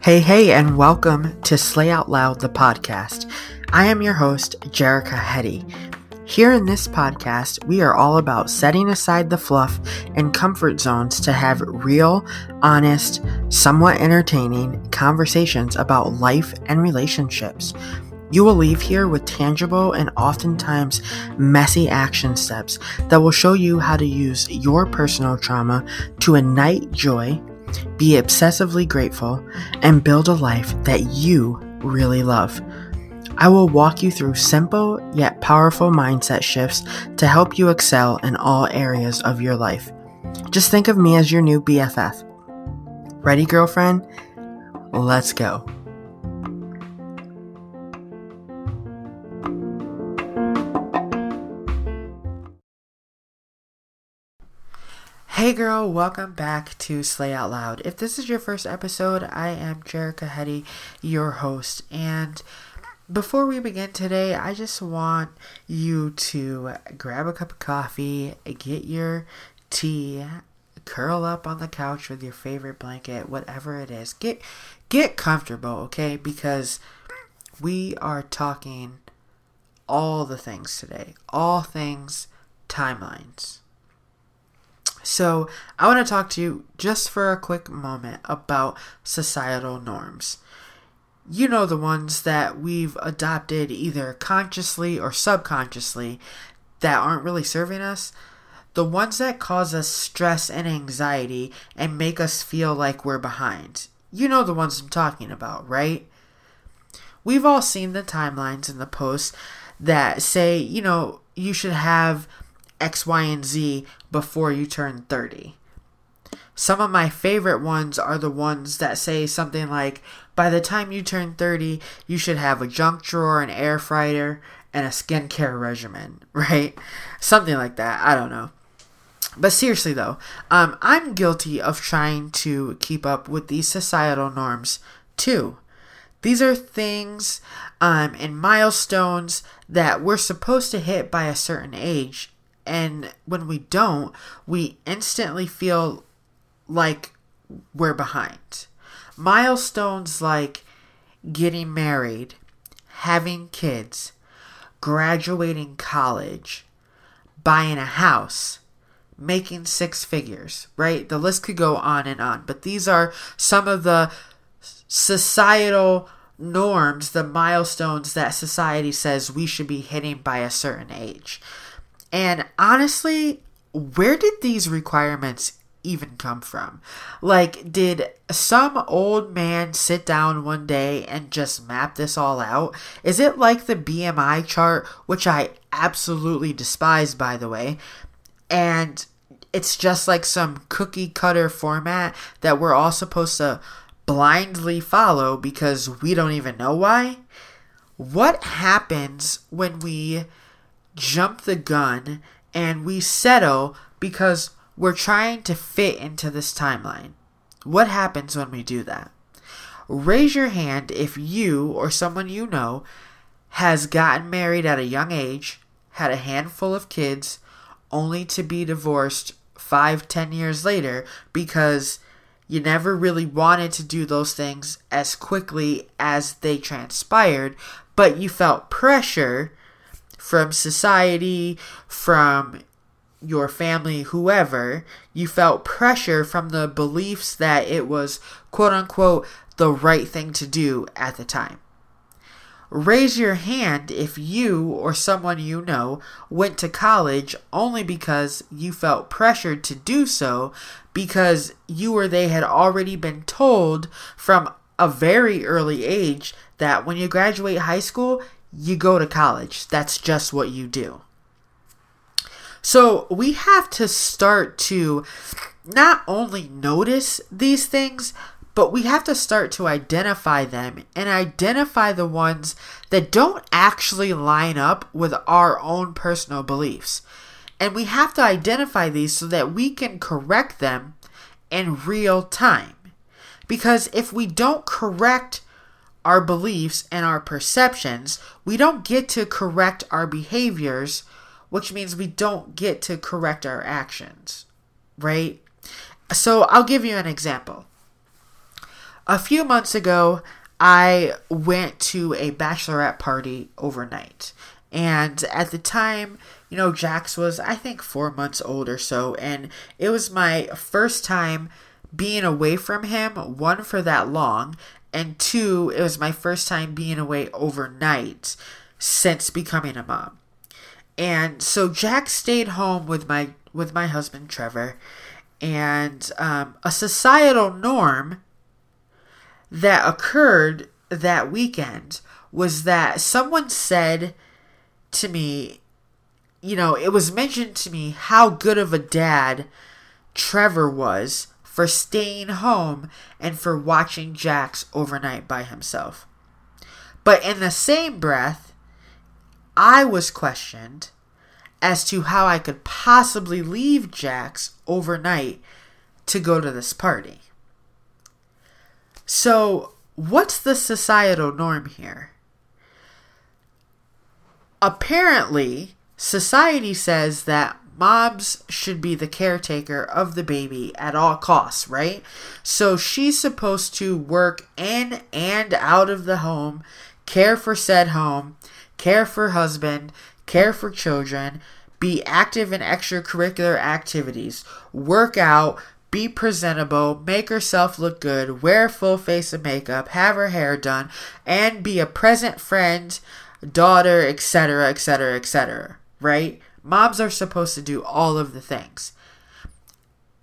Hey, and welcome to Slay Out Loud, the podcast. I am your host, Jerrica Hetty. Here in this podcast, we are all about setting aside the fluff and comfort zones to have real, honest, somewhat entertaining conversations about life and relationships. You will leave here with tangible and oftentimes messy action steps that will show you how to use your personal trauma to ignite joy, be obsessively grateful, and build a life that you really love. I will walk you through simple yet powerful mindset shifts to help you excel in all areas of your life. Just think of me as your new BFF. Ready, girlfriend? Let's go. Hey girl, welcome back to Slay Out Loud. If this is your first episode, I am Jerrica Hetty, your host, and before we begin today, I just want you to grab a cup of coffee, get your tea, curl up on the couch with your favorite blanket, whatever it is. Get comfortable, okay? Because we are talking all the things today, all things timelines. So I want to talk to you just for a quick moment about societal norms. You know, the ones that we've adopted either consciously or subconsciously that aren't really serving us. The ones that cause us stress and anxiety and make us feel like we're behind. You know the ones I'm talking about, right? We've all seen the timelines and the posts that say, you know, you should have X, Y, and Z before you turn 30. Some of my favorite ones are the ones that say something like, by the time you turn 30, you should have a junk drawer, an air fryer, and a skincare regimen, right? Something like that. I don't know. But seriously though, I'm guilty of trying to keep up with these societal norms too. These are things and milestones that we're supposed to hit by a certain age. And when we don't, we instantly feel like we're behind. Milestones like getting married, having kids, graduating college, buying a house, making six figures, right? The list could go on and on, but these are some of the societal norms, the milestones that society says we should be hitting by a certain age. And honestly, where did these requirements even come from? Like, did some old man sit down one day and just map this all out? Is it like the BMI chart, which I absolutely despise, by the way, and it's just like some cookie cutter format that we're all supposed to blindly follow because we don't even know why? What happens when we jump the gun and we settle because we're trying to fit into this timeline? What happens when we do that? Raise your hand if you or someone you know has gotten married at a young age, had a handful of kids, only to be divorced 5-10 years later because you never really wanted to do those things as quickly as they transpired, but you felt pressure from society, from your family, whoever. You felt pressure from the beliefs that it was, quote unquote, the right thing to do at the time. Raise your hand if you or someone you know went to college only because you felt pressured to do so because you or they had already been told from a very early age that when you graduate high school, you go to college. That's just what you do. So we have to start to not only notice these things, but we have to start to identify them and identify the ones that don't actually line up with our own personal beliefs. And we have to identify these so that we can correct them in real time. Because if we don't correct our beliefs and our perceptions. We don't get to correct our behaviors, which means we don't get to correct our actions, right? So I'll give you an example. A few months ago, I went to a bachelorette party overnight. And at the time, you know, Jax was, I think, 4 months old or so. And it was my first time being away from him, one, for that long. And two, it was my first time being away overnight since becoming a mom. And so Jax stayed home with my husband, Trevor. And a societal norm that occurred that weekend was that someone said to me, you know, it was mentioned to me how good of a dad Trevor was for staying home and for watching Jax overnight by himself. But in the same breath, I was questioned as to how I could possibly leave Jax overnight to go to this party. So, what's the societal norm here? Apparently, society says that moms should be the caretaker of the baby at all costs, right? So, she's supposed to work in and out of the home, care for said home, care for husband, care for children, be active in extracurricular activities, work out, be presentable, make herself look good, wear a full face of makeup, have her hair done, and be a present friend, daughter, etc., etc., etc., right? Moms are supposed to do all of the things.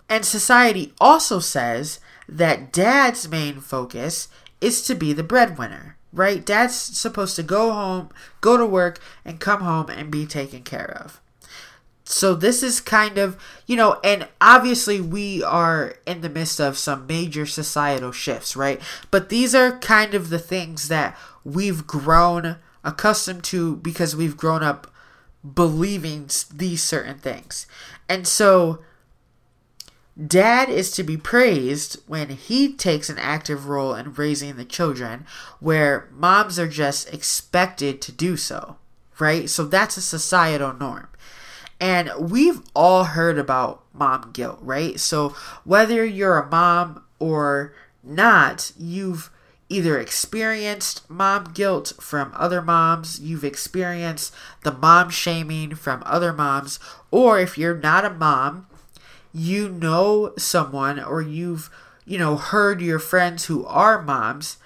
And society also says that dad's main focus is to be the breadwinner, right? Dad's supposed to go home, go to work, and come home and be taken care of. So this is kind of, you know, and obviously we are in the midst of some major societal shifts, right? But these are kind of the things that we've grown accustomed to because we've grown up believing these certain things. And so dad is to be praised when he takes an active role in raising the children, where moms are just expected to do so, right? So that's a societal norm. And we've all heard about mom guilt, right? So whether you're a mom or not, you've either experienced mom guilt from other moms, you've experienced the mom shaming from other moms, or if you're not a mom, you know someone, or you've, you know, heard your friends who are moms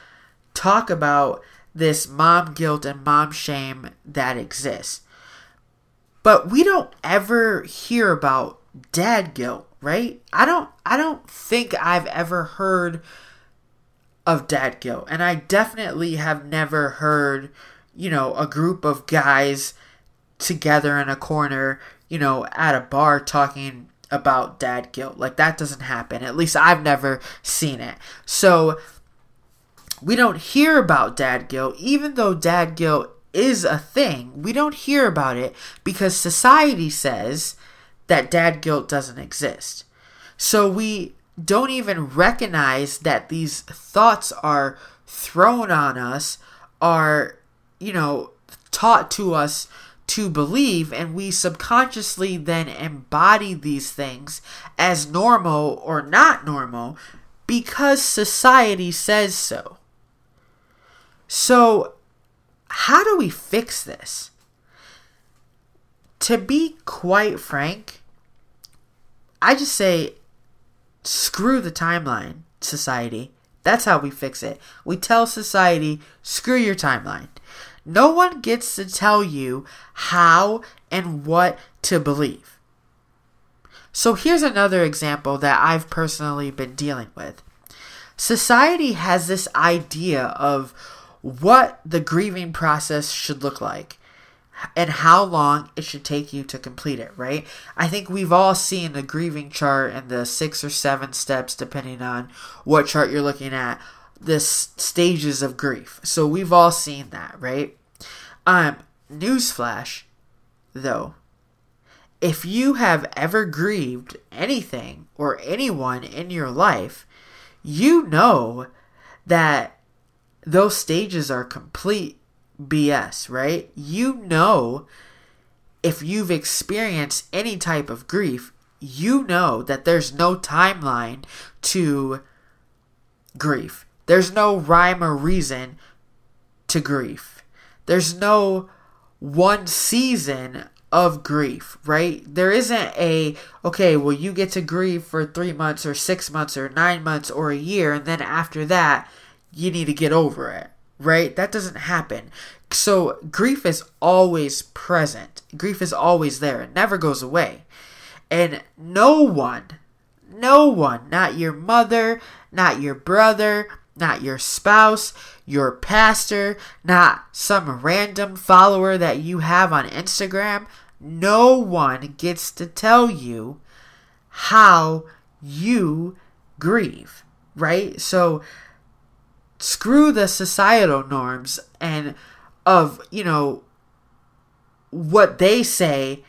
talk about this mom guilt and mom shame that exists. But we don't ever hear about dad guilt, right? I don't think I've ever heard of dad guilt. And I definitely have never heard, you know, a group of guys together in a corner, you know, at a bar talking about dad guilt. Like, that doesn't happen. At least I've never seen it. So we don't hear about dad guilt, even though dad guilt is a thing. We don't hear about it because society says that dad guilt doesn't exist. So we don't even recognize that these thoughts are thrown on us, are, you know, taught to us to believe, and we subconsciously then embody these things as normal or not normal because society says so. So how do we fix this? To be quite frank, I just say, screw the timeline, society. That's how we fix it. We tell society, screw your timeline. No one gets to tell you how and what to believe. So here's another example that I've personally been dealing with. Society has this idea of what the grieving process should look like and how long it should take you to complete it, right? I think we've all seen the grieving chart and the 6 or 7 steps, depending on what chart you're looking at, the stages of grief. So we've all seen that, right? Newsflash, though. If you have ever grieved anything or anyone in your life, you know that those stages are complete BS, right? You know, if you've experienced any type of grief, you know that there's no timeline to grief. There's no rhyme or reason to grief. There's no one season of grief, right? There isn't a, okay, well, you get to grieve for 3 months or 6 months or 9 months or a year, and then after that, you need to get over it, right? That doesn't happen. So grief is always present. Grief is always there. It never goes away. And no one, not your mother, not your brother, not your spouse, your pastor, not some random follower that you have on Instagram. No one gets to tell you how you grieve, right? So screw the societal norms and of, you know, what they say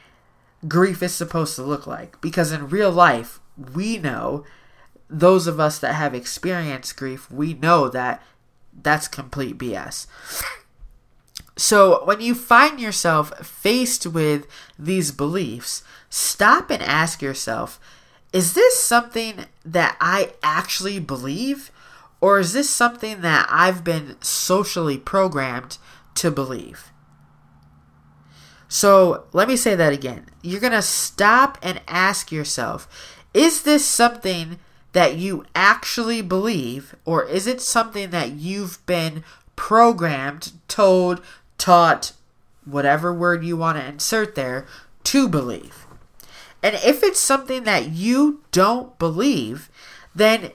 grief is supposed to look like. Because in real life, we know, those of us that have experienced grief, we know that that's complete BS. So when you find yourself faced with these beliefs, stop and ask yourself, is this something that I actually believe? Or is this something that I've been socially programmed to believe? So let me say that again. You're going to stop and ask yourself, is this something that you actually believe, or is it something that you've been programmed, told, taught, whatever word you want to insert there, to believe? And if it's something that you don't believe, then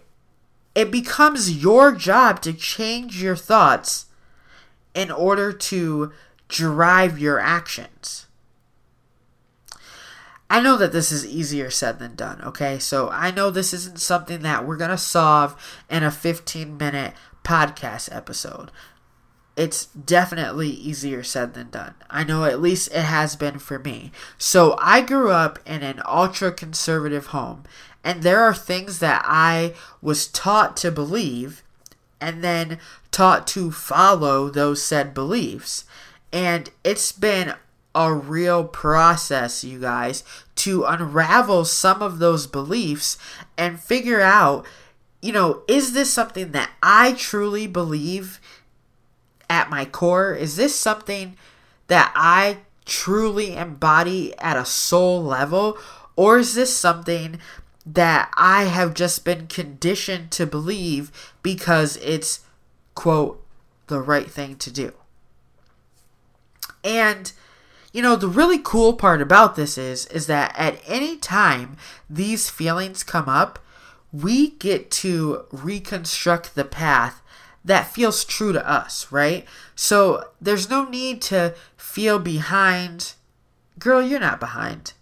it becomes your job to change your thoughts in order to drive your actions. I know that this is easier said than done, okay? So I know this isn't something that we're going to solve in a 15-minute podcast episode. It's definitely easier said than done. I know, at least it has been for me. So I grew up in an ultra-conservative home, and there are things that I was taught to believe and then taught to follow those said beliefs. And it's been a real process, you guys, to unravel some of those beliefs and figure out, you know, is this something that I truly believe at my core? Is this something that I truly embody at a soul level? Or is this something that I have just been conditioned to believe because it's, quote, the right thing to do? And you know, the really cool part about this is that at any time these feelings come up, we get to reconstruct the path that feels true to us, right? So there's no need to feel behind. Girl, you're not behind.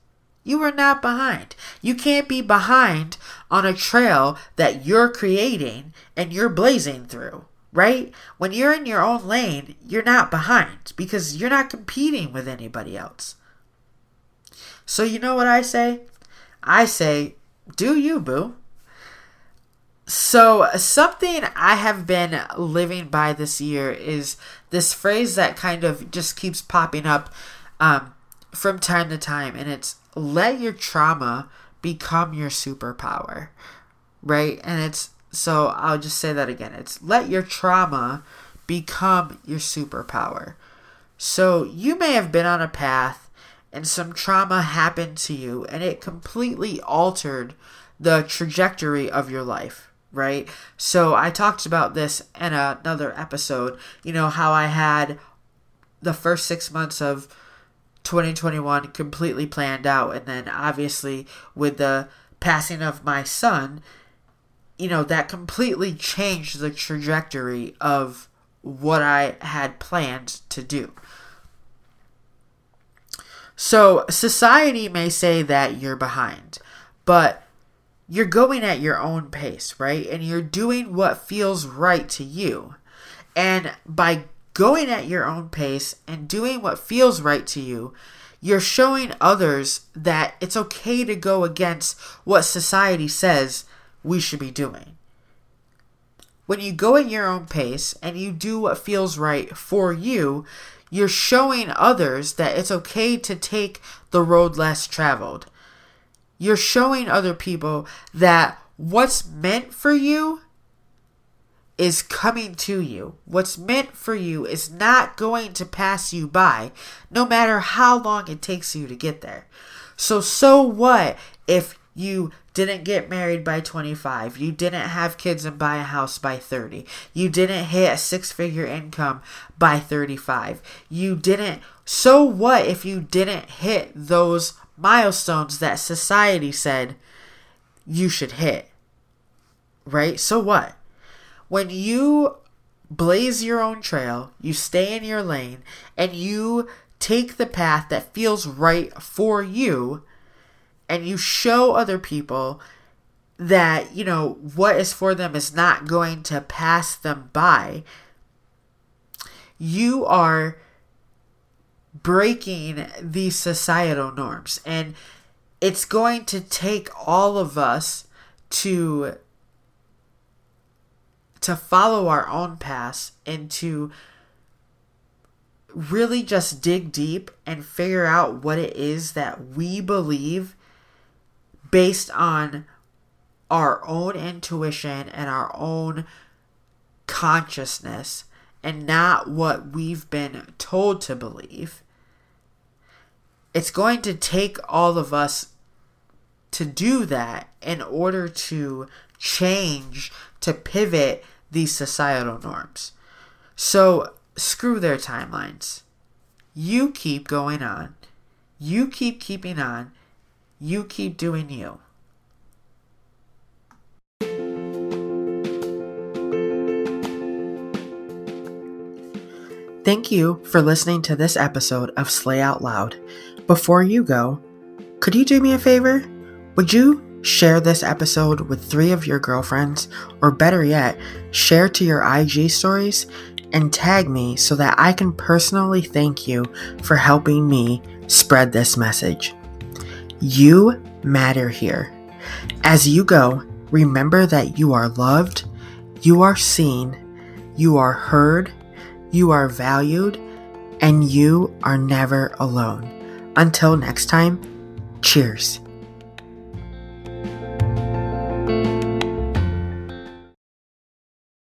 You are not behind. You can't be behind on a trail that you're creating and you're blazing through. Right? When you're in your own lane, you're not behind because you're not competing with anybody else. So you know what I say? I say, do you, boo. So something I have been living by this year is this phrase that kind of just keeps popping up from time to time. And it's, let your trauma become your superpower. Right? And it's, so I'll just say that again. It's, let your trauma become your superpower. So you may have been on a path and some trauma happened to you and it completely altered the trajectory of your life, right? So I talked about this in another episode, you know, how I had the first 6 months of 2021 completely planned out. And then obviously with the passing of my son, you know, that completely changed the trajectory of what I had planned to do. So society may say that you're behind, but you're going at your own pace, right? And you're doing what feels right to you. And by going at your own pace and doing what feels right to you, you're showing others that it's okay to go against what society says we should be doing. When you go at your own pace and you do what feels right for you, you're showing others that it's okay to take the road less traveled. You're showing other people that what's meant for you is coming to you. What's meant for you is not going to pass you by, no matter how long it takes you to get there. So what if you didn't get married by 25, you didn't have kids and buy a house by 30, you didn't hit a six-figure income by 35, so what if you didn't hit those milestones that society said you should hit, right? So what? When you blaze your own trail, you stay in your lane, and you take the path that feels right for you, and you show other people that, you know, what is for them is not going to pass them by, you are breaking these societal norms. And it's going to take all of us to follow our own paths and to really just dig deep and figure out what it is that we believe based on our own intuition and our own consciousness and not what we've been told to believe. It's going to take all of us to do that in order to change, to pivot these societal norms. So screw their timelines. You keep going on. You keep keeping on. You keep doing you. Thank you for listening to this episode of Slay Out Loud. Before you go, could you do me a favor? Would you share this episode with 3 of your girlfriends, or better yet, share to your IG stories and tag me so that I can personally thank you for helping me spread this message. You matter here. As you go, remember that you are loved, you are seen, you are heard, you are valued, and you are never alone. Until next time, cheers.